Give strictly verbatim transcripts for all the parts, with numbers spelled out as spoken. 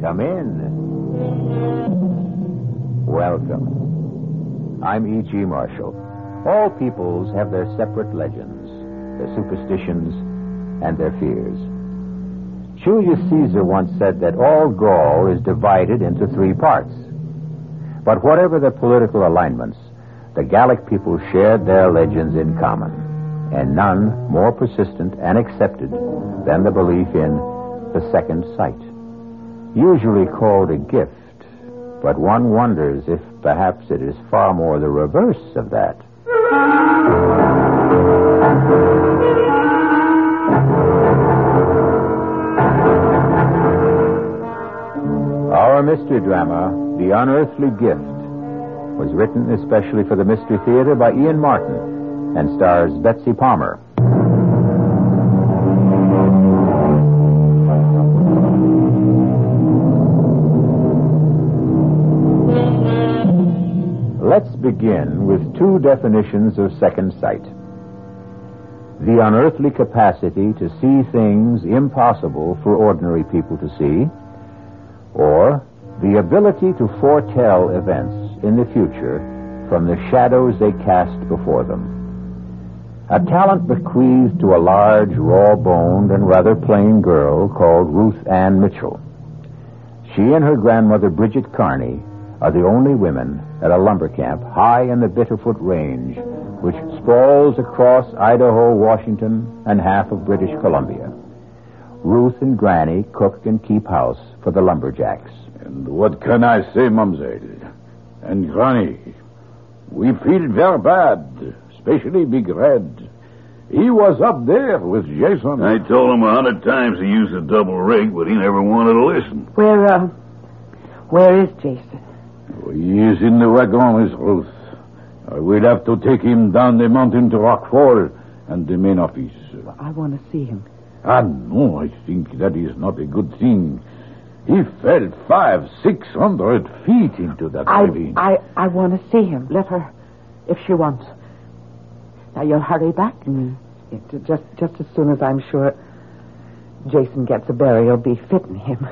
Come in. Welcome. I'm E G. Marshall. All peoples have their separate legends, their superstitions, and their fears. Julius Caesar once said that all Gaul is divided into three parts. But whatever their political alignments, the Gallic people shared their legends in common, and none more persistent and accepted than the belief in the second sight. Usually called a gift, but one wonders if perhaps it is far more the reverse of that. Our mystery drama, The Unearthly Gift, was written especially for the Mystery Theater by Ian Martin and stars Betsy Palmer. Let's begin with two definitions of second sight. The unearthly capacity to see things impossible for ordinary people to see, or the ability to foretell events in the future from the shadows they cast before them. A talent bequeathed to a large, raw-boned and rather plain girl called Ruth Ann Mitchell. She and her grandmother, Bridget Carney, are the only women at a lumber camp high in the Bitterroot Range, which sprawls across Idaho, Washington, and half of British Columbia. Ruth and Granny cook and keep house for the lumberjacks. And what can I say, Mamselle? And Granny, we feel very bad, especially Big Red. He was up there with Jason. I told him a hundred times to use the double rig, but he never wanted to listen. Where, uh, where is Jason? He is in the wagon with Ruth. I will have to take him down the mountain to Rockfall and the main office. Well, I want to see him. Ah, no, I think that is not a good thing. He fell five, six hundred feet into that I, ravine. I, I want to see him. Let her, if she wants. Now, you'll hurry back. Mm. It, just, just as soon as I'm sure Jason gets a burial befitting him.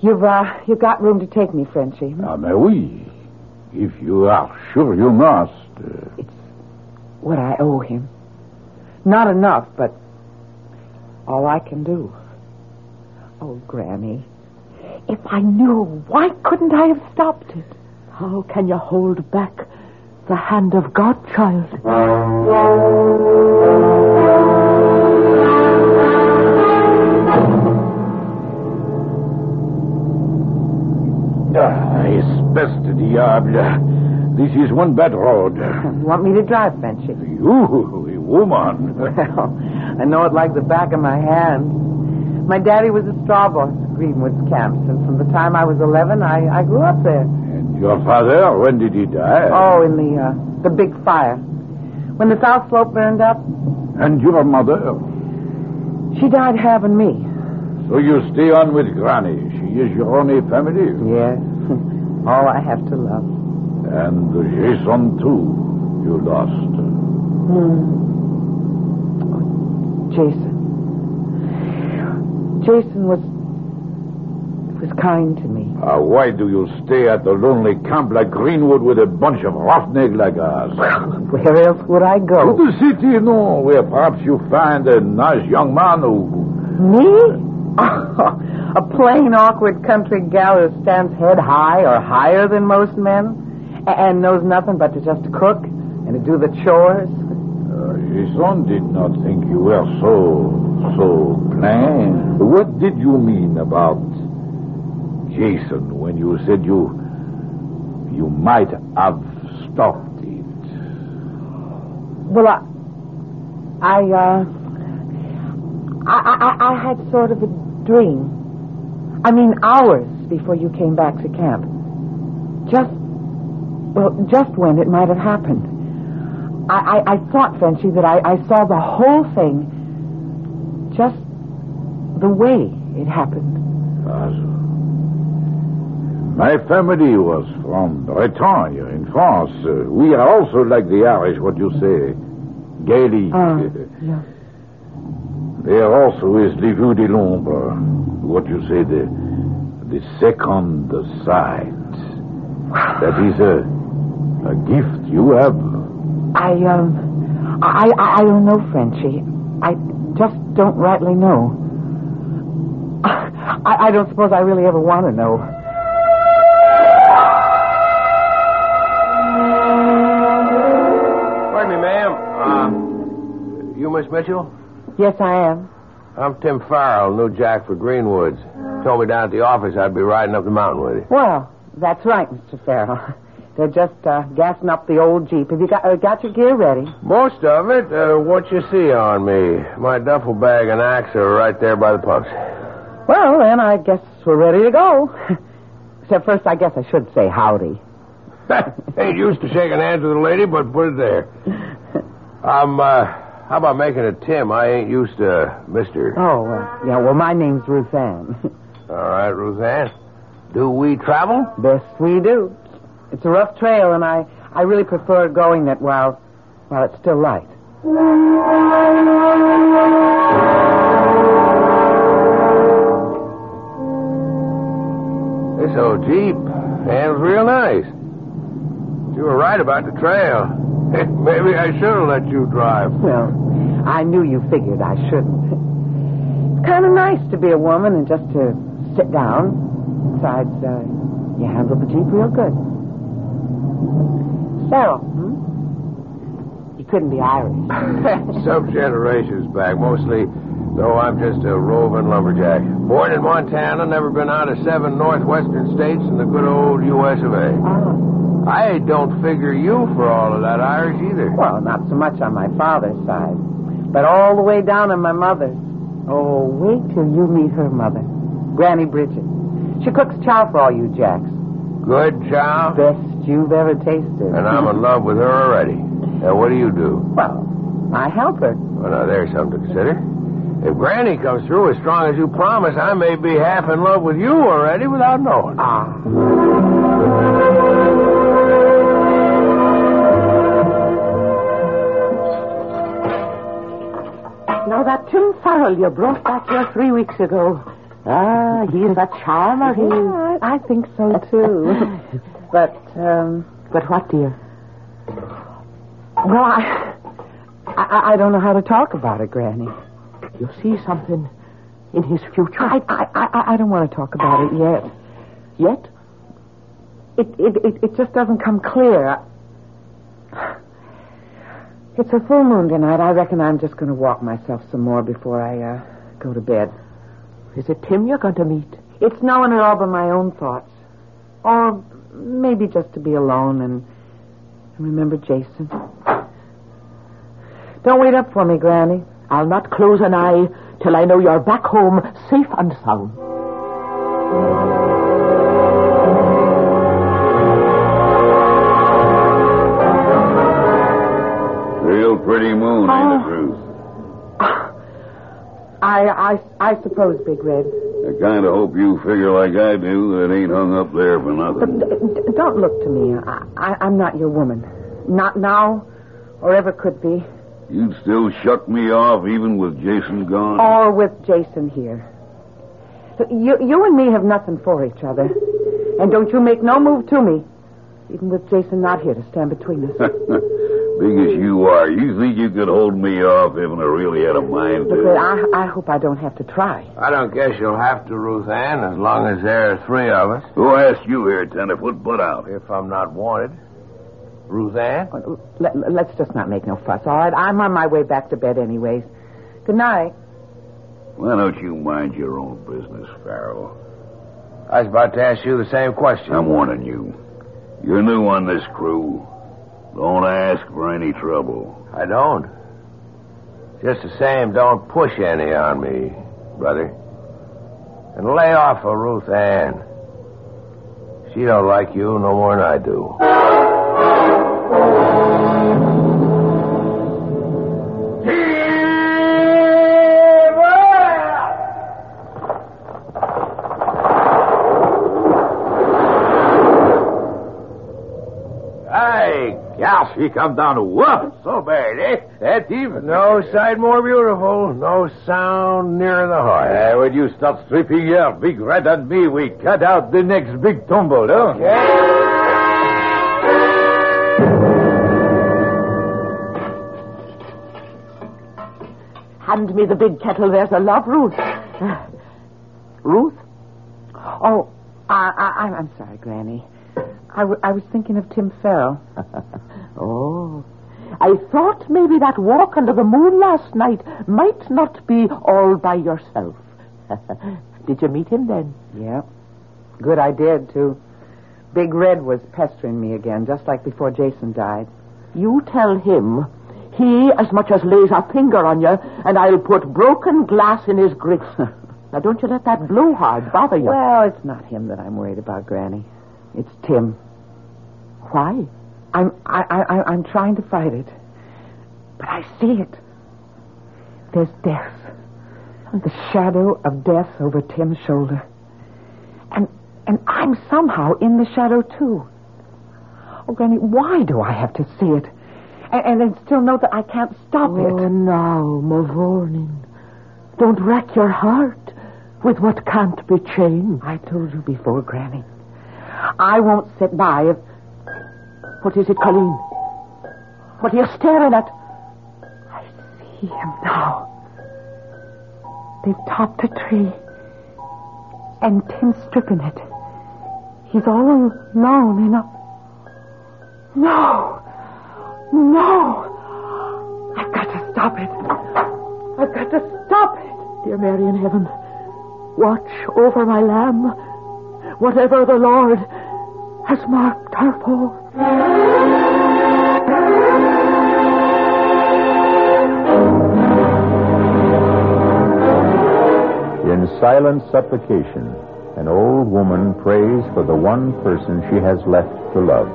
You've, uh, you've got room to take me, Frenchie. Ah, mais oui. If you are sure you must. Uh... It's what I owe him. Not enough, but all I can do. Oh, Granny, if I knew, why couldn't I have stopped it? How can you hold back the hand of God, child? Espèce diable. This is one bad road. You want me to drive, Benchy? You, a woman. Well, I know it like the back of my hand. My daddy was a straw boss at Greenwood's Camp, and from the time I was eleven, I, I grew up there. And your father, when did he die? Oh, in the, uh, the big fire. When the South Slope burned up. And your mother? She died having me. So you stay on with Granny. She is your only family. Yes. All I have to love. And Jason, too, you lost. Hmm. Oh, Jason. Jason was... was kind to me. Uh, why do you stay at the lonely camp like Greenwood with a bunch of roughnecks like us? Where else would I go? To the city, no, where perhaps you find a nice young man who... Me? Oh, a plain, awkward country gal who stands head high or higher than most men and knows nothing but to just cook and to do the chores. Uh, Jason did not think you were so, so plain. What did you mean about Jason, when you said you... you might have stopped it. Well, I... I, uh... I, I, I had sort of a dream. I mean, hours before you came back to camp. Just... Well, just when it might have happened. I, I, I thought, Frenchy, that I, I saw the whole thing just the way it happened. Basil. My family was from Bretagne in France. Uh, we are also like the Irish, what you say, Gaelic. Uh, yeah. There also is le Vue de l'Ombre, what you say, the, the second sight. That is a, a gift you have. I, um, I, I, I don't know, Frenchie. I just don't rightly know. I, I don't suppose I really ever want to know. Pardon me, ma'am. Uh, you Miss Mitchell? Yes, I am. I'm Tim Farrell, new jack for Greenwood's. Told me down at the office I'd be riding up the mountain with you. Well, that's right, Mister Farrell. They're just uh, gassing up the old Jeep. Have you got uh, got your gear ready? Most of it. Uh, what you see on me. My duffel bag and axe are right there by the post. Well, then, I guess we're ready to go. Except first, I guess I should say howdy. Ain't used to shaking hands with a lady, but put it there. I'm, uh, how about making it Tim? I ain't used to uh, mister Oh, uh, yeah, well, my name's Ruthanne. All right, Ruthanne. Do we travel? Best we do. It's a rough trail, and I, I really prefer going it while, while it's still light. This old Jeep handles real nice. You were right about the trail. Maybe I should have let you drive. Well, I knew you figured I shouldn't. It's kind of nice to be a woman and just to sit down. Besides, uh, you handle the Jeep real good. Farrell, hmm? You couldn't be Irish. Some generations back, mostly, though I'm just a roving lumberjack. Born in Montana, never been out of seven northwestern states in the good old U S of A. Oh. I don't figure you for all of that Irish either. Well, not so much on my father's side, but all the way down on my mother's. Oh, wait till you meet her mother, Granny Bridget. She cooks chow for all you jacks. Good chow? Best you've ever tasted. And I'm in love with her already. Now, what do you do? Well, I help her. Well, now, there's something to consider. If Granny comes through as strong as you promise, I may be half in love with you already without knowing. Ah. Now, that Tim Farrell you brought back here three weeks ago... Ah, he's a charmer, he is. Yeah, I think so, too. but, um... But what, dear? Well, I, I... I don't know how to talk about it, Granny. You see something in his future? I I, I, I don't want to talk about it yet. Yet? It, it, it, it just doesn't come clear. It's a full moon tonight. I reckon I'm just going to walk myself some more before I, uh, go to bed. Is it Tim you're going to meet? It's no one at all but my own thoughts. Or maybe just to be alone and remember Jason. Don't wait up for me, Granny. I'll not close an eye till I know you're back home safe and sound. Real pretty moon, ain't it, Ruth? I, I, I suppose, Big Red. I kind of hope you figure like I do that ain't hung up there for nothing. But d- don't look to me. I, I, I'm not your woman. Not now or ever could be. You'd still shuck me off even with Jason gone? Or with Jason here. You, you and me have nothing for each other. And don't you make no move to me, even with Jason not here to stand between us. Big as you are, you think you could hold me off if I really had a mind to? But I, I hope I don't have to try. I don't guess you'll have to, Ruthanne, as long as there are three of us. Who asked you here, Tenderfoot? Put out. If I'm not wanted. Ruthanne? Let, let's just not make no fuss, all right? I'm on my way back to bed anyways. Good night. Why don't you mind your own business, Farrell? I was about to ask you the same question. I'm warning you. You're new on this crew. Don't ask for any trouble. I don't. Just the same, don't push any on me, brother. And lay off of Ruth Ann. She don't like you no more than I do. She come down to whoop so bad, eh? That's even. No sight more beautiful, no sound nearer the heart. Uh, when you stop stripping your big rat on me, we cut out the next big tumble, don't we? Okay. Hand me the big kettle. There's a lot, Ruth. Uh, Ruth? Oh, I, I, I'm sorry, Granny. I, w- I was thinking of Tim Farrell. Oh. I thought maybe that walk under the moon last night might not be all by yourself. Did you meet him then? Yeah. Good I did, too. Big Red was pestering me again, just like before Jason died. You tell him he as much as lays a finger on you, and I'll put broken glass in his grip. Now, don't you let that blowhard bother you. Well, it's not him that I'm worried about, Granny. It's Tim. Why? I'm I, I, I'm trying to fight it, but I see it. There's death, the shadow of death over Tim's shoulder, and and I'm somehow in the shadow too. Oh, Granny, why do I have to see it, and and still know that I can't stop oh, it? Oh, now, Mavourning, don't rack your heart with what can't be changed. I told you before, Granny. I won't sit by if... What is it, Colleen? What are you staring at? I see him now. They've topped a tree. And Tim's stripping it. He's all alone in a... No! No! I've got to stop it. I've got to stop it. Dear Mary in heaven, watch over my lamb. Whatever the Lord has marked her for. In silent supplication, an old woman prays for the one person she has left to love,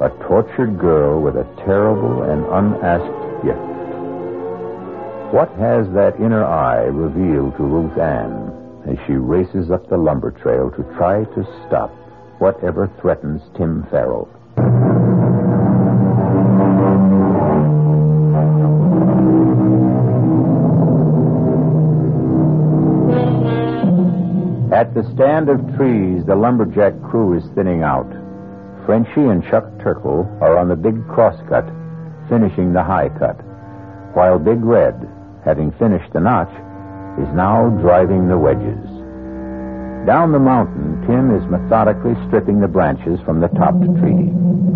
a tortured girl with a terrible and unasked gift. What has that inner eye revealed to Ruth Ann as she races up the lumber trail to try to stop whatever threatens Tim Farrell? At the stand of trees, the lumberjack crew is thinning out. Frenchie and Chuck Turkle are on the big crosscut, finishing the high cut, while Big Red, having finished the notch, is now driving the wedges. Down the mountain, Tim is methodically stripping the branches from the topped tree,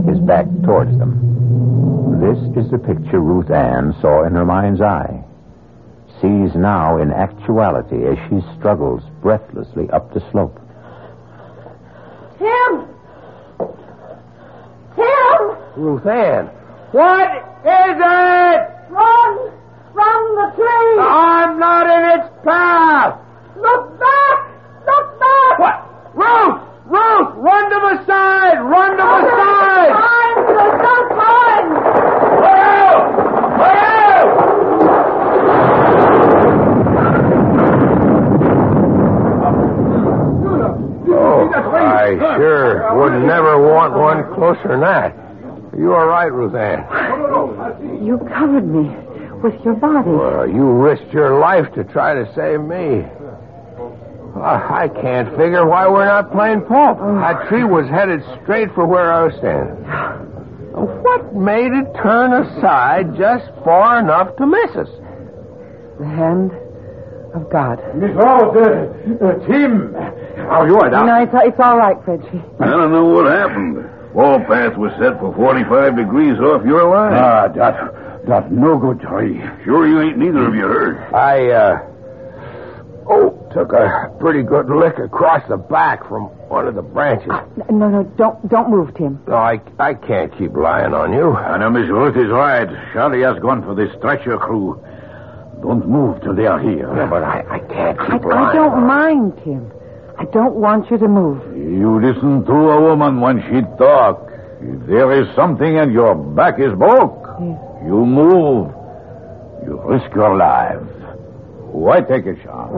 his back towards them. This is the picture Ruth Ann saw in her mind's eye, sees now in actuality as she struggles breathlessly up the slope. Tim! Tim! Ruth Ann! What is it? Run! Run the tree! I'm not in its path! Look back! Look back! What? Ruth! Ruth! Run to my side! Run to my side! Time to stop time! Look out! Look out! Oh, I sure would never want one closer than that. You are right, Ruth Ann. You covered me with your body. Well, you risked your life to try to save me. I can't figure why we're not playing pulp. Oh. That tree was headed straight for where I was standing. What made it turn aside just far enough to miss us? The hand of God. Miss Rose, uh, uh, Tim, how are you right now? No, it's, it's all right, Frenchie. I don't know what happened. Wall path was set for forty-five degrees off your line. Ah, that, that no good tree. Sure you ain't neither of you hurt. I, uh... Oh... took a pretty good lick across the back from one of the branches. Uh, no, no, don't don't move, Tim. No, I, I can't keep lying on you. I know Miss Ruth is right. Charlie has gone for the stretcher crew. Don't move till they are here. Yeah, but I, I can't keep I, lying. I don't mind, Tim. I don't want you to move. You listen to a woman when she talks. If there is something and your back is broke, yes. You move. You risk your life. Why take a chance?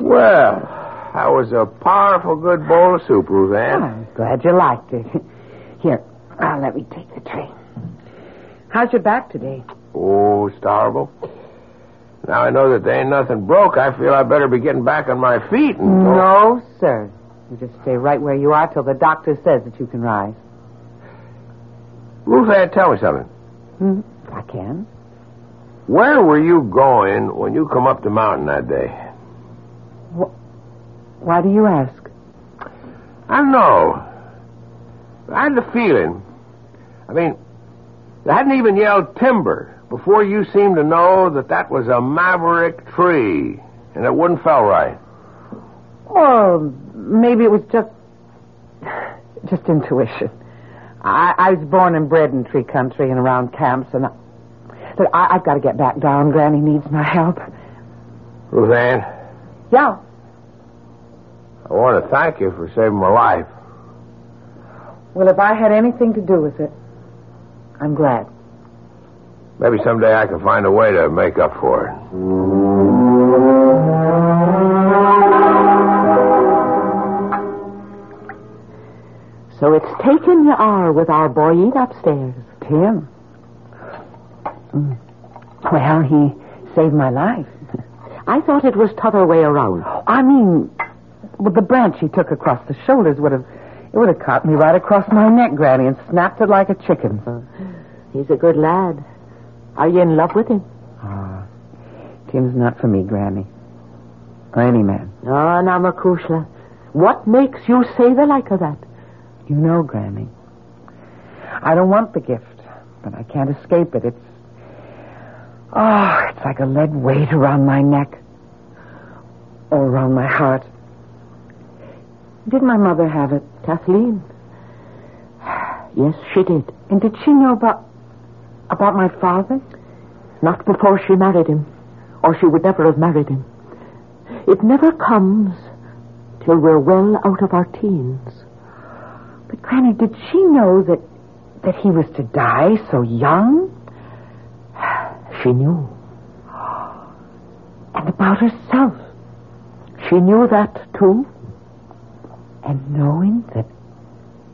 Well, that was a powerful good bowl of soup, Ruth Ann. I'm glad you liked it. Here, I'll let me take the tray. How's your back today? Oh, it's horrible. Now I know that there ain't nothing broke. I feel I better be getting back on my feet. And no, sir. You just stay right where you are till the doctor says that you can rise. Ruth Ann, tell me something. Hmm, I can. Where were you going when you come up the mountain that day? Wh- why do you ask? I don't know. I had the feeling. I mean, they hadn't even yelled timber before you seemed to know that that was a maverick tree and it wouldn't fell right. Oh, maybe it was just, just intuition. I, I was born and bred in tree country and around camps, and I, but I, I've got to get back down. Granny needs my help. Ruth Ann? Yeah? I want to thank you for saving my life. Well, if I had anything to do with it, I'm glad. Maybe someday I can find a way to make up for it. So it's taken you are with our boy Ian upstairs. Tim. Mm. Well, he saved my life. I thought it was t'other way around. I mean, with the branch he took across the shoulders would have... It would have caught me right across my neck, Granny, and snapped it like a chicken. Oh, he's a good lad. Are you in love with him? Ah, oh, Tim's not for me, Granny. Or any man. Oh, now, Makushla, what makes you say the like of that? You know, Granny, I don't want the gift, but I can't escape it. It's, oh, it's like a lead weight around my neck or around my heart. Did my mother have it, Kathleen? Yes, she did. And did she know about about my father? Not before she married him, or she would never have married him. It never comes till we're well out of our teens. But, Granny, did she know that, that he was to die so young? She knew. And about herself? She knew that, too. And knowing that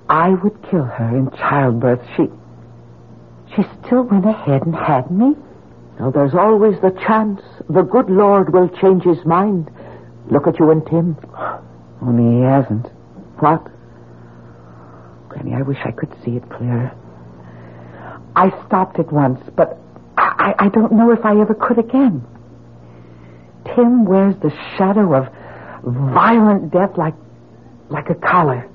I would kill her in childbirth, she she still went ahead and had me. Now, there's always the chance the good Lord will change his mind. Look at you and Tim. Only he hasn't. What? Granny, I wish I could see it clearer. I stopped it once, but I, I, I don't know if I ever could again. Tim wears the shadow of violent death like Like a collar.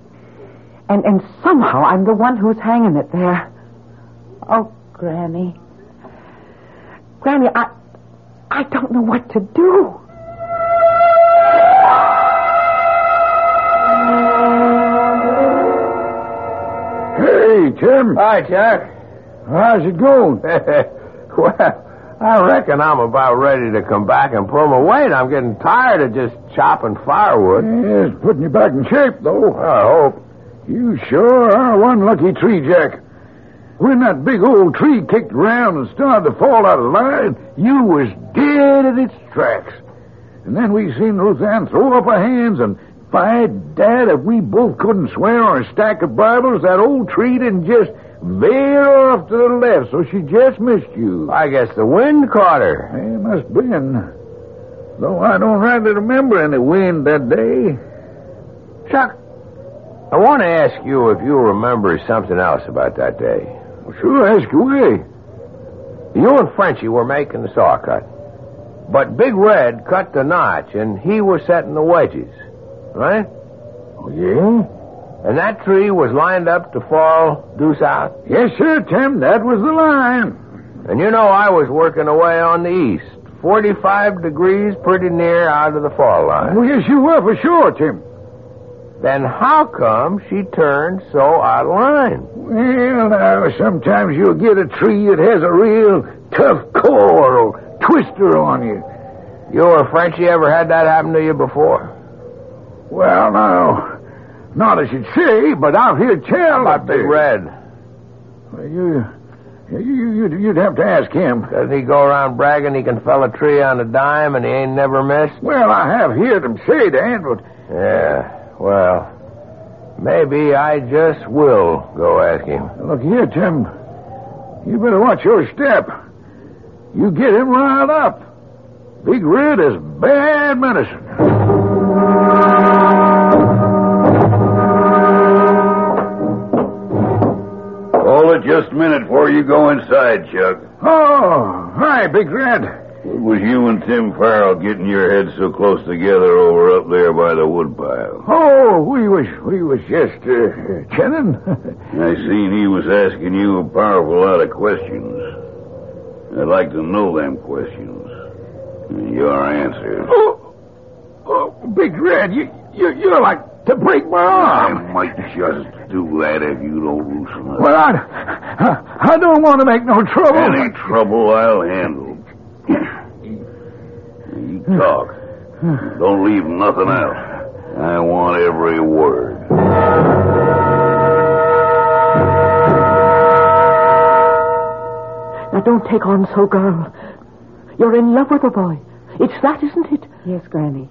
And and somehow I'm the one who's hanging it there. Oh, Granny. Granny, I... I don't know what to do. Hey, Tim. Hi, Jack. How's it going? Well, I reckon I'm about ready to come back and pull my weight. I'm getting tired of just chopping firewood. Yes, putting you back in shape, though. I hope. You sure are one lucky tree, Jack. When that big old tree kicked around and started to fall out of line, you was dead at its tracks. And then we seen Ruth Ann throw up her hands, and by dad, if we both couldn't swear on a stack of Bibles, that old tree didn't just veer off to the left, so she just missed you. I guess the wind caught her. It must have been. Though I don't rightly remember any wind that day. Chuck, I want to ask you if you remember something else about that day. Well, sure, ask away. You and Frenchie were making the saw cut. But Big Red cut the notch, and he was setting the wedges. Right? Oh, yeah? And that tree was lined up to fall due south? Yes, sir, Tim. That was the line. And you know I was working away on the east. forty-five degrees pretty near out of the fall line. Well, yes, you were for sure, Tim. Then how come she turned so out of line? Well, now, sometimes you'll get a tree that has a real tough core or twister on you. You or Frenchie ever had that happen to you before? Well, no. Not as you'd say, but I've heard tell about Big Red. Well, you, you, you'd, you'd have to ask him. Doesn't he go around bragging he can fell a tree on a dime and he ain't never missed? Well, I have heard him say that, but... Yeah, well, maybe I just will go ask him. Look here, Tim. You better watch your step. You get him riled up. Big Red is bad medicine. Just a minute before you go inside, Chuck. Oh, hi, Big Red. What was you and Tim Farrell getting your heads so close together over up there by the woodpile? Oh, we was we was just uh, chinning. I seen he was asking you a powerful lot of questions. I'd like to know them questions and your answers. Oh, oh Big Red, you, you you're like. To break my arm. I might just do that if you don't loosen up. Well, I, I, I don't want to make no trouble. Any trouble I'll handle. You talk. Don't leave nothing out. I want every word. Now, don't take on so, girl. You're in love with the boy. It's that, isn't it? Yes, Granny.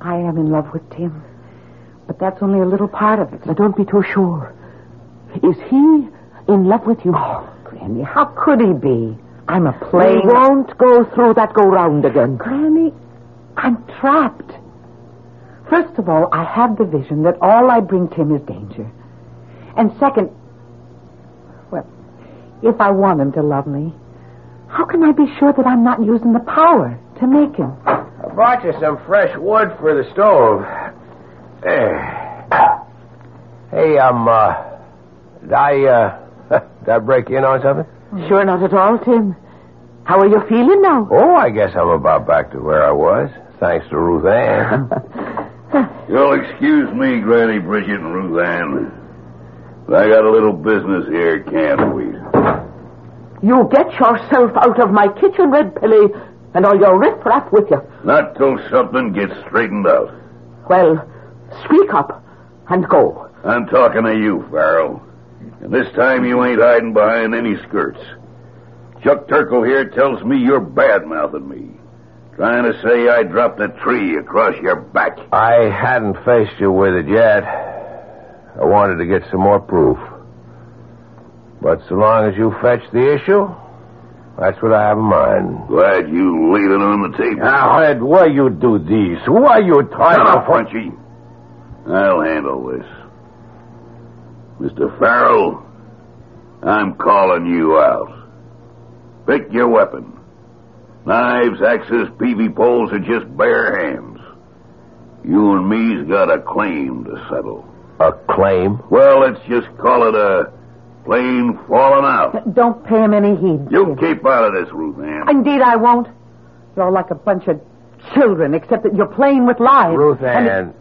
I am in love with Tim. But that's only a little part of it. Now, don't be too sure. Is he in love with you? Oh, Granny, how could he be? I'm a plain... We won't go through that go-round again. Granny, I'm trapped. First of all, I have the vision that all I bring Tim is danger. And second, well, if I want him to love me, how can I be sure that I'm not using the power to make him? I brought you some fresh wood for the stove. Hey, um, uh, did I, uh, did I break in on something? Sure not at all, Tim. How are you feeling now? Oh, I guess I'm about back to where I was, thanks to Ruth Ann. You'll excuse me, Granny Bridget and Ruth Ann. But I got a little business here, can't we? You get yourself out of my kitchen, Red Pilly, and all your riff-raff with you. Not till something gets straightened out. Well... Speak up and go. I'm talking to you, Farrell. And this time you ain't hiding behind any skirts. Chuck Turkle here tells me you're bad-mouthing me. Trying to say I dropped a tree across your back. I hadn't faced you with it yet. I wanted to get some more proof. But so long as you fetch the issue, that's what I have in mind. Glad you laid it on the table. Now, Ed, why you do this? Why you trying to... Punchy. I'll handle this. Mister Farrell, I'm calling you out. Pick your weapon. Knives, axes, peavey poles are just bare hands. You and me's got a claim to settle. A claim? Well, let's just call it a plain falling out. Don't pay him any heed. You keep out of this, Ruth Ann. Indeed I won't. You're like a bunch of children, except that you're playing with lives. Ruth Ann... And...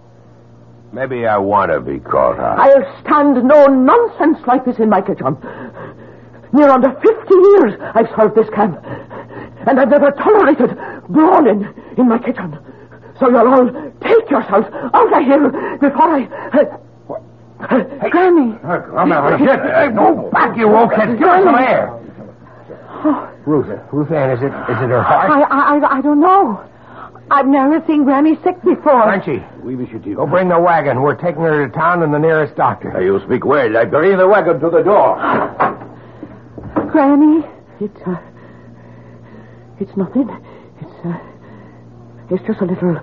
Maybe I want to be caught out. I'll stand no nonsense like this in my kitchen. Near under fifty years I've served this camp. And I've never tolerated brawling in my kitchen. So you'll all take yourself out of here before I... Uh, hey, Granny. Come out here. Go back, you old kid. Get some air. Oh. Ruth, Ruth Ann, is it, is it her heart? I, I, I don't know. I've never seen Granny sick before. Frenchie, we wish you to. Go bring the wagon. We're taking her to town and the nearest doctor. Now you speak well. I bring the wagon to the door. Granny, it's uh, it's nothing. It's uh, it's just a little,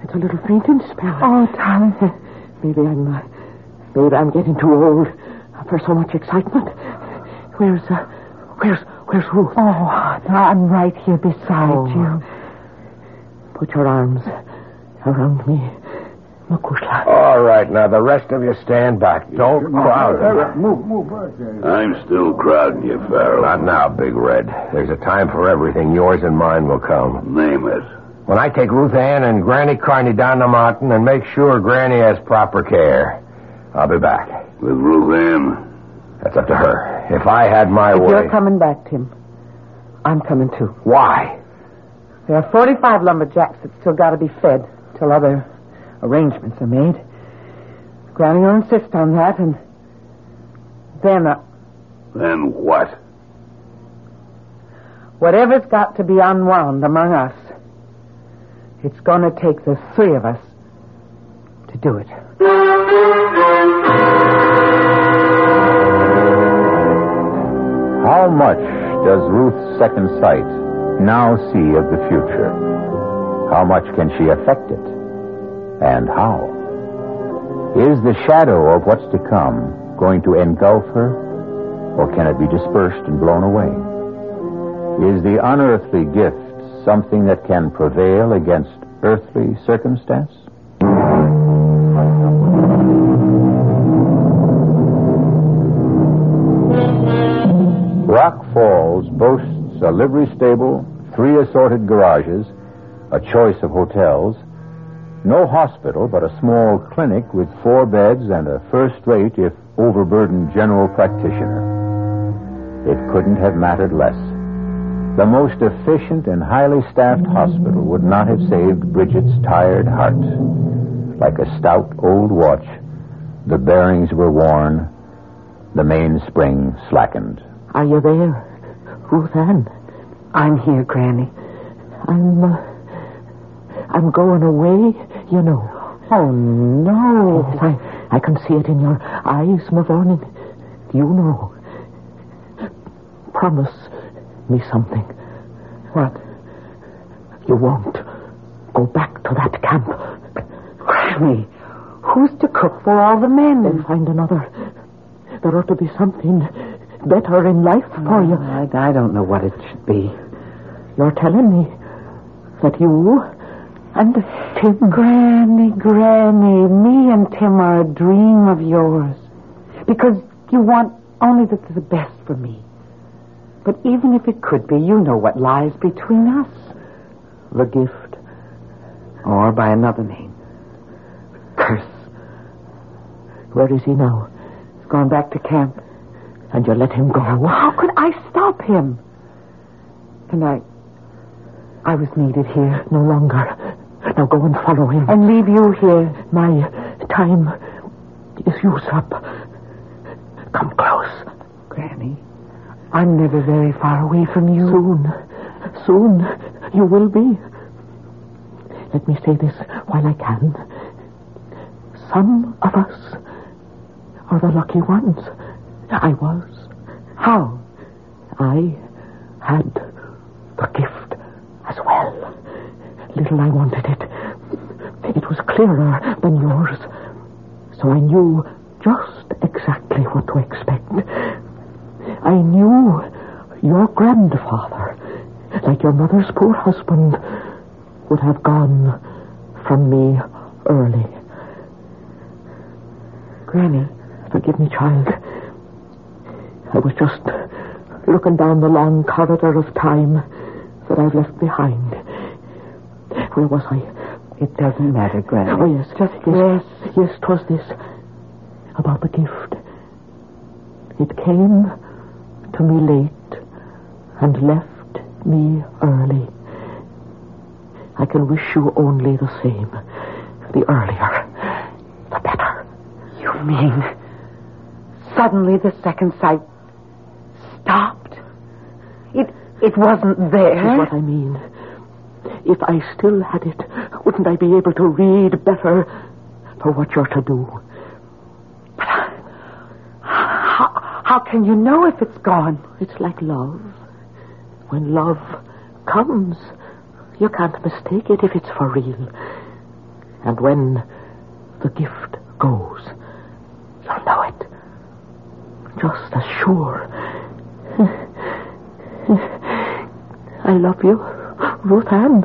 it's a little fainting spell. Oh, darling, maybe I'm, uh, maybe I'm getting too old for so much excitement. Where's, uh, where's, where's Ruth? Oh, I'm right here beside oh. you. Put your arms around me. All right, now, the rest of you stand back. Don't crowd them. Move, move. I'm still crowding you, Farrell. Not now, Big Red. There's a time for everything. Yours and mine will come. Name it. When I take Ruth Ann and Granny Carney down the mountain and make sure Granny has proper care, I'll be back. With Ruth Ann? That's up to her. If I had my if way... You're coming back, Tim. I'm coming, too. Why? There are forty-five lumberjacks that still got to be fed till other... arrangements are made. Granny will insist on that, and then... Uh, then what? Whatever's got to be unwound among us, it's going to take the three of us to do it. How much does Ruth's second sight now see of the future? How much can she affect it? And how? Is the shadow of what's to come going to engulf her, or can it be dispersed and blown away? Is the unearthly gift something that can prevail against earthly circumstance? Rock Falls boasts a livery stable, three assorted garages, a choice of hotels, no hospital, but a small clinic with four beds and a first-rate, if overburdened, general practitioner. It couldn't have mattered less. The most efficient and highly staffed hospital would not have saved Bridget's tired heart. Like a stout old watch, the bearings were worn, the mainspring slackened. Are you there, Ruth Ann? I'm here, Granny. I'm, uh... I'm going away, you know. Oh, no. Yes, I, I can see it in your eyes, Mavonin. You know. Promise me something. What? You won't go back to that camp. Granny, who's to cook for all the men? Then find another. There ought to be something better in life for you. I, I don't know what it should be. You're telling me that you... And Tim. Granny, Granny, me and Tim are a dream of yours. Because you want only the, the best for me. But even if it could be, you know what lies between us. The gift. Or by another name. Curse. Where is he now? He's gone back to camp. And you let him go. How could I stop him? And I... I was needed here no longer. Now go and follow him. And leave you here. My time is used up. Come close. Granny, I'm never very far away from you. Soon. Soon you will be. Let me say this while I can. Some of us are the lucky ones. I was. How? I had the gift as well. Little I wanted it. It was clearer than yours. So I knew just exactly what to expect. I knew your grandfather, like your mother's poor husband, would have gone from me early. Granny, forgive me, child. I was just looking down the long corridor of time that I've left behind. Where was I? It doesn't matter, Granny. Oh, yes, Jessica. Yes, yes, yes, 'twas this. About the gift. It came to me late and left me early. I can wish you only the same. The earlier, the better. You mean suddenly the second sight stopped? It... It wasn't there. That's what I mean. If I still had it, wouldn't I be able to read better for what you're to do? But how, how can you know if it's gone? It's like love. When love comes, you can't mistake it if it's for real. And when the gift goes, you'll know it. Just as sure. I love you, Ruth Ann.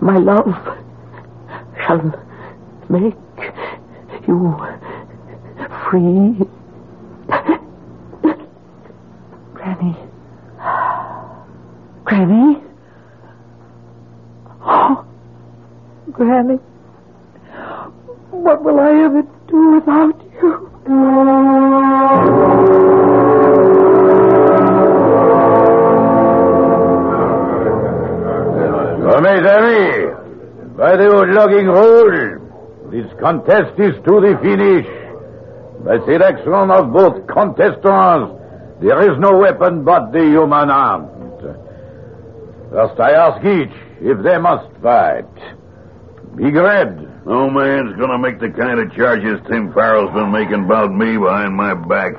My love shall make you free. Granny. Granny? Oh, Granny, what will I ever do without you? Well, mes amis, by the old logging rule, this contest is to the finish. By selection of both contestants, there is no weapon but the human arm. First, I ask each if they must fight. Big Red. No man's gonna make the kind of charges Tim Farrell's been making about me behind my back.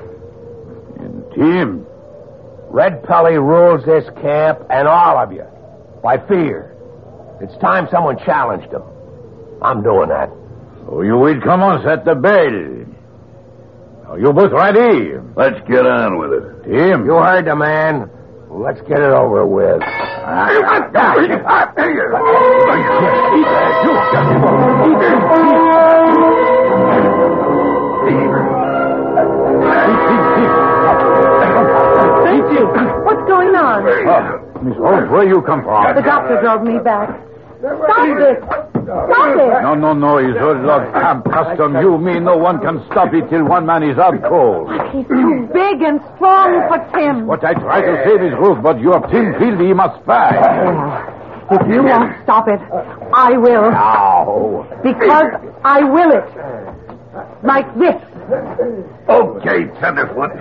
And Tim? Red Pelly rules this camp and all of you. By fear. It's time someone challenged him. I'm doing that. So you will commence at the bell. Are you both ready? Let's get on with it. Tim? You heard the man. Let's get it over with. What's going on? Uh, Miss Holmes, where you come from? The doctor drove me back. Stop this! Stop it! No, no, no. It's old log camp custom. You mean no one can stop it till one man is out cold. He's too big and strong for Tim. What I try to say, Miss Ruth, but your Tim Field, he must fight. Well, if you won't stop it, I will. No. Because I will it. Like this. Okay, Tenderfoot.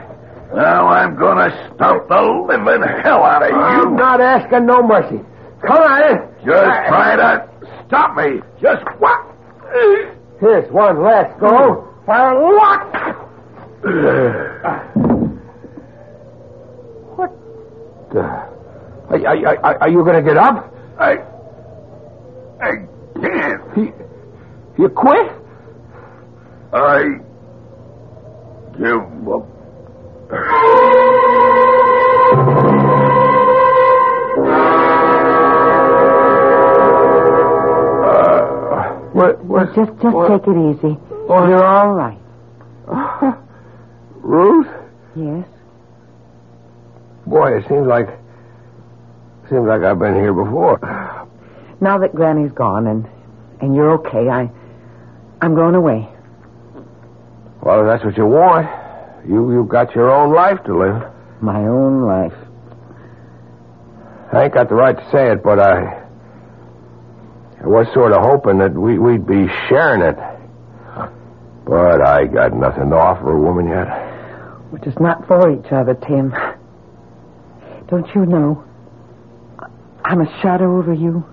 Now I'm going to stomp the living hell out of you. I'm not asking no mercy. Come on. Just try to... Stop me! Just what? Here's one last go. Fire lock! What the? I, I, I, are you going to get up? I. I can't. You, you quit? I. Give up. What, what, just just what, take it easy. What? You're all right. Uh, Ruth? Yes? Boy, it seems like... seems like I've been here before. Now that Granny's gone and and you're okay, I, I'm going away. Well, if that's what you want, you, you've got your own life to live. My own life. I ain't got the right to say it, but I... I was sort of hoping that we, we'd be sharing it. But I got nothing to offer a woman yet. Which is not for each other, Tim. Don't you know? I'm a shadow over you.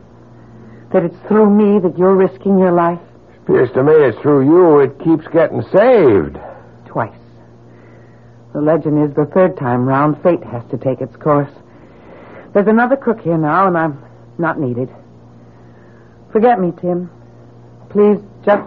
That it's through me that you're risking your life. It appears to me it's through you it keeps getting saved. Twice. The legend is the third time round fate has to take its course. There's another crook here now, and I'm not needed. Forget me, Tim. Please, just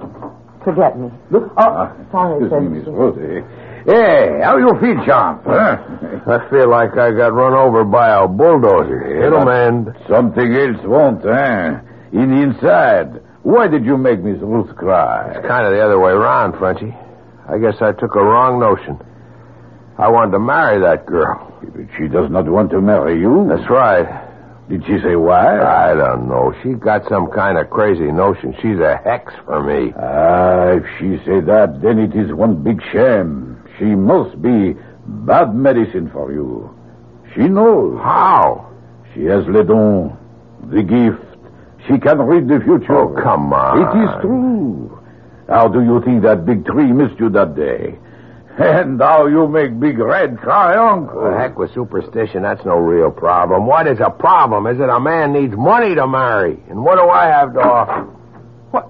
forget me. Look. Oh, uh, sorry, excuse me, Miss Ruthie. Hey, how you feel, Chomp? Huh? I feel like I got run over by a bulldozer. It'll mend. Something else won't, eh? In the inside. Why did you make Miss Ruth cry? It's kind of the other way around, Frenchie. I guess I took a wrong notion. I wanted to marry that girl. But she does not want to marry you. That's right. Did she say why? I don't know. She got some kind of crazy notion. She's a hex for me. Ah, if she say that, then it is one big sham. She must be bad medicine for you. She knows. How? She has le don, the gift. She can read the future. Oh, come on. It is true. How do you think that big tree missed you that day? And now you make Big Red cry, Uncle. The heck with superstition. That's no real problem. What is a problem is that a man needs money to marry. And what do I have to offer? What?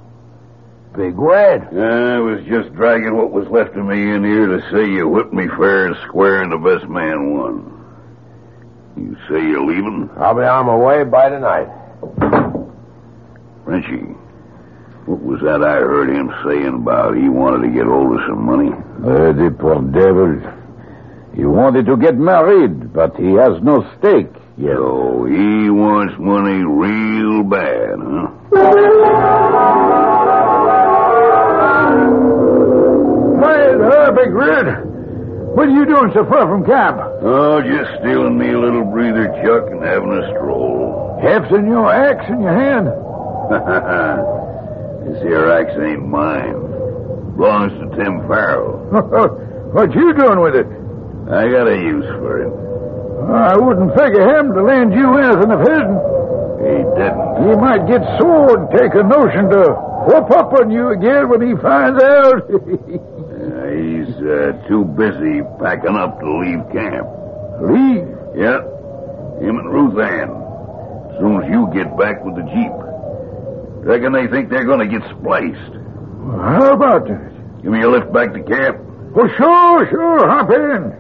Big Red. I was just dragging what was left of me in here to say you whipped me fair and square and the best man won. You say you're leaving? I'll be on my way by tonight. Frenchie. What was that I heard him saying about he wanted to get hold of some money? Uh, the poor devil. He wanted to get married, but he has no stake yet. So he wants money real bad, huh? Why, there, Big Red. What are you doing so far from camp? Oh, just stealing me a little breather, Chuck, and having a stroll. Hefts in your axe in your hand. This here axe ain't mine. Belongs to Tim Farrell. What you doing with it? I got a use for him. I wouldn't figure him to lend you anything of his. He didn't. He might get sore and take a notion to whoop up on you again when he finds out. uh, he's uh, too busy packing up to leave camp. Leave? Yeah. Him and Ruth Ann. As soon as you get back with the Jeep. Reckon they think they're going to get spliced. Well, how about that? Give me a lift back to camp. Oh, sure, sure. Hop in.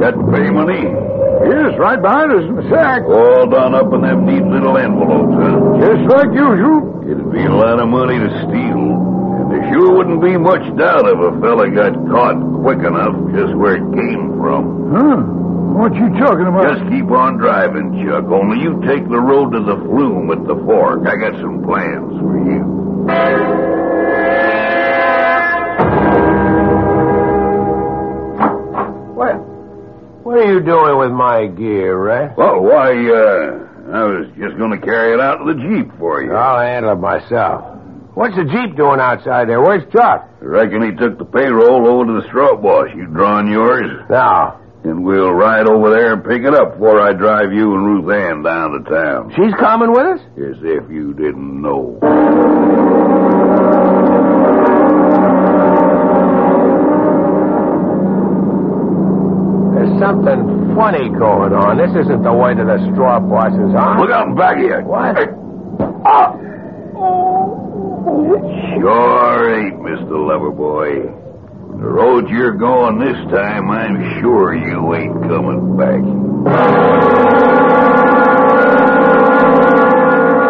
Got pay money? Yes, right behind us in the sack. All done up in them neat little envelopes, huh? Just like usual. It'd be a lot of money to steal. And there sure wouldn't be much doubt if a fella got caught quick enough just where it came from. Huh? What you talking about? Just keep on driving, Chuck. Only you take the road to the flume at the fork. I got some plans for you. What are you doing with my gear, Ray? Well, why, uh, I was just going to carry it out in the Jeep for you. I'll handle it myself. What's the Jeep doing outside there? Where's Chuck? I reckon he took the payroll over to the straw boss. You drawing yours? No. And we'll ride over there and pick it up before I drive you and Ruth Ann down to town. She's coming with us? As if you didn't know. Something funny going on. This isn't the way to the straw bosses, huh? Look out and back here. What? Hey. Oh. It sure ain't, Mister Loverboy. The road you're going this time, I'm sure you ain't coming back.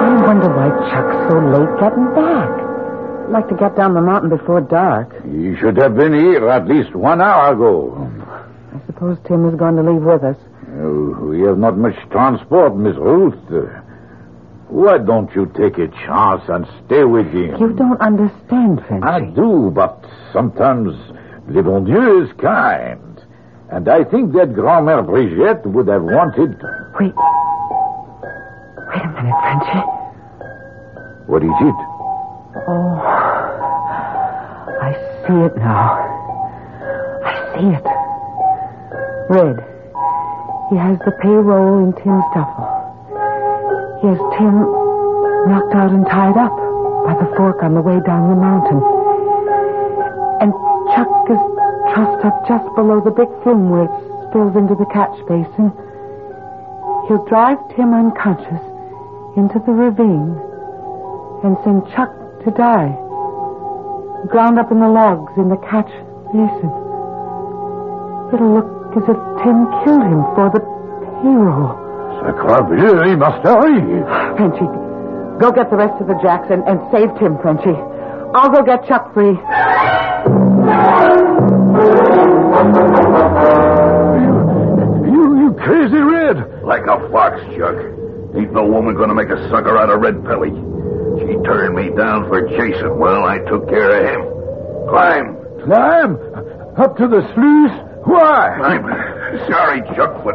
I wonder why Chuck's so late getting back. I'd like to get down the mountain before dark. He should have been here at least one hour ago. I suppose Tim is going to leave with us. Oh, we have not much transport, Miss Ruth. Uh, why don't you take a chance and stay with him? You don't understand, Frenchy. I do, but sometimes le bon Dieu is kind. And I think that Grand-Mère Brigitte would have wanted... Wait. Wait a minute, Frenchy. What is it? Oh, I see it now. I see it. Red. He has the payroll in Tim's duffel. He has Tim knocked out and tied up by the fork on the way down the mountain. And Chuck is trussed up just below the big flume where it spills into the catch basin. He'll drive Tim unconscious into the ravine and send Chuck to die, ground up in the logs in the catch basin. It'll look as if Tim killed him for the payroll. Sacre, he must hurry. Frenchy, go get the rest of the jacks and, and save Tim, Frenchy. I'll go get Chuck free. You, you crazy Red. Like a fox, Chuck. Ain't no woman gonna make a sucker out of Red Pelly. She turned me down for Jason. Well, I took care of him. Climb. Climb? Up to the sluice? Why? I'm sorry, Chuck, but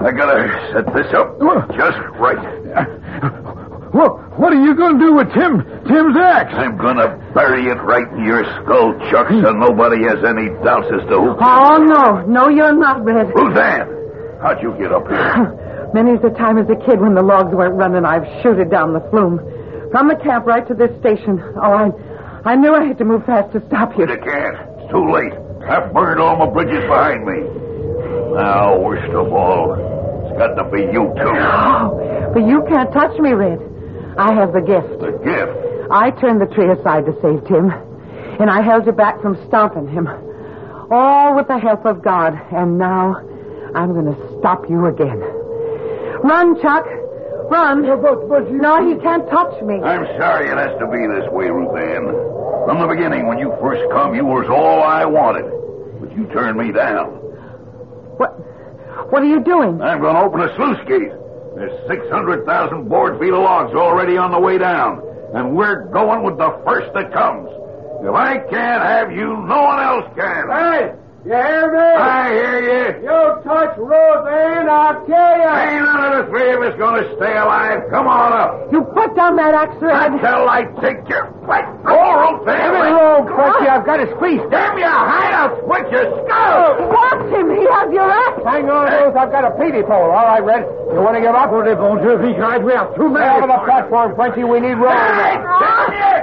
I gotta set this up just right. Well, what are you gonna do with Tim? Tim's axe? I'm gonna bury it right in your skull, Chuck, so nobody has any doubts as to who. Oh no, no, you're not, Red. Roseanne, how'd you get up here? Many's the time as a kid when the logs weren't running, I've shooted down the flume from the camp right to this station. Oh, I, I knew I had to move fast to stop you. You can't. It's too late. I've burned all my bridges behind me. Now, worst of all, it's got to be you, too. Oh, but you can't touch me, Red. I have the gift. The gift? I turned the tree aside to save Tim, and I held you back from stomping him. All with the help of God. And now, I'm going to stop you again. Run, Chuck. Run. Yeah, but, but you... No, he can't touch me. I'm sorry it has to be this way, Ruth Ann. From the beginning, when you first come, you was all I wanted. But you turned me down. What What are you doing? I'm going to open a sluice gate. There's six hundred thousand board feet of logs already on the way down. and we're going with the first that comes. If I can't have you, no one else can. Hey! You hear me? I hear you. You touch Roseanne, I'll kill you. Ain't none of the three of us going to stay alive. Come on up. You put down that axe, Red. Until I take your fight. Go, Roseanne. Give me room, Fletcher. I've got his face. Damn you, hide. I'll split your skull. Watch him. He has your axe. Hang on, Rose. I've got a peavy pole. All right, Red. You want to give up? Well, they won't do. We have two men. Over the platform, Fletcher. We need Roseanne. Hey,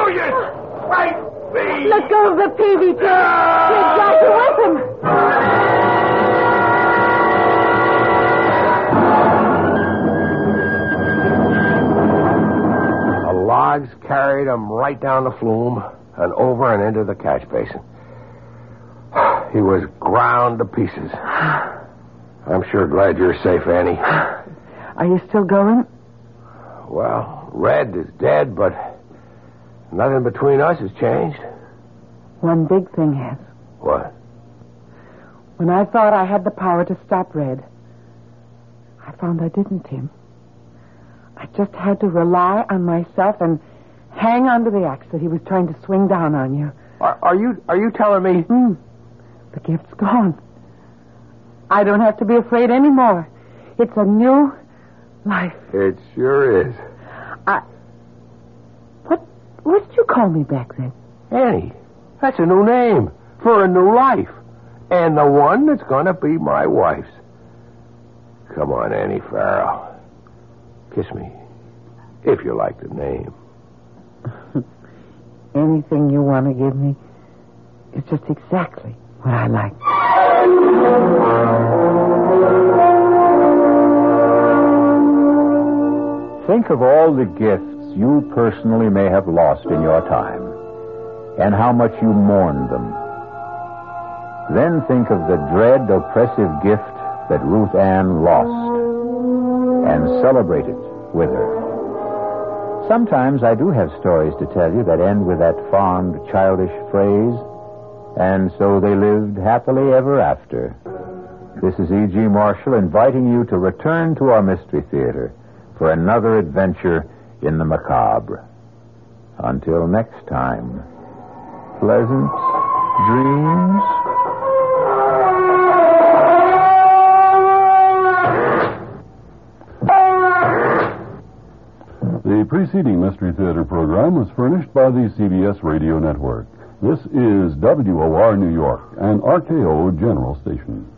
oh, yes. Fight. Let go of the P V T. Get back away from him. The logs carried him right down the flume and over and into the catch basin. He was ground to pieces. I'm sure glad you're safe, Annie. Are you still going? Well, Red is dead, but nothing between us has changed. One big thing has. What? When I thought I had the power to stop Red, I found I didn't, Tim. I just had to rely on myself and hang on to the axe that he was trying to swing down on you. Are, are you are you telling me... Mm. The gift's gone. I don't have to be afraid anymore. It's a new life. It sure is. I... What did you call me back then? Annie, that's a new name for a new life. And the one that's going to be my wife's. Come on, Annie Farrell. Kiss me, if you like the name. Anything you want to give me is just exactly what I like. Think of all the gifts you personally may have lost in your time, and how much you mourned them. Then think of the dread, oppressive gift that Ruth Ann lost, and celebrate it with her. Sometimes I do have stories to tell you that end with that fond, childish phrase, and so they lived happily ever after. This is E G. Marshall inviting you to return to our Mystery Theater for another adventure in the macabre. Until next time, pleasant dreams. The preceding Mystery Theater program was furnished by the C B S Radio Network. This is W O R New York, an R K O general station.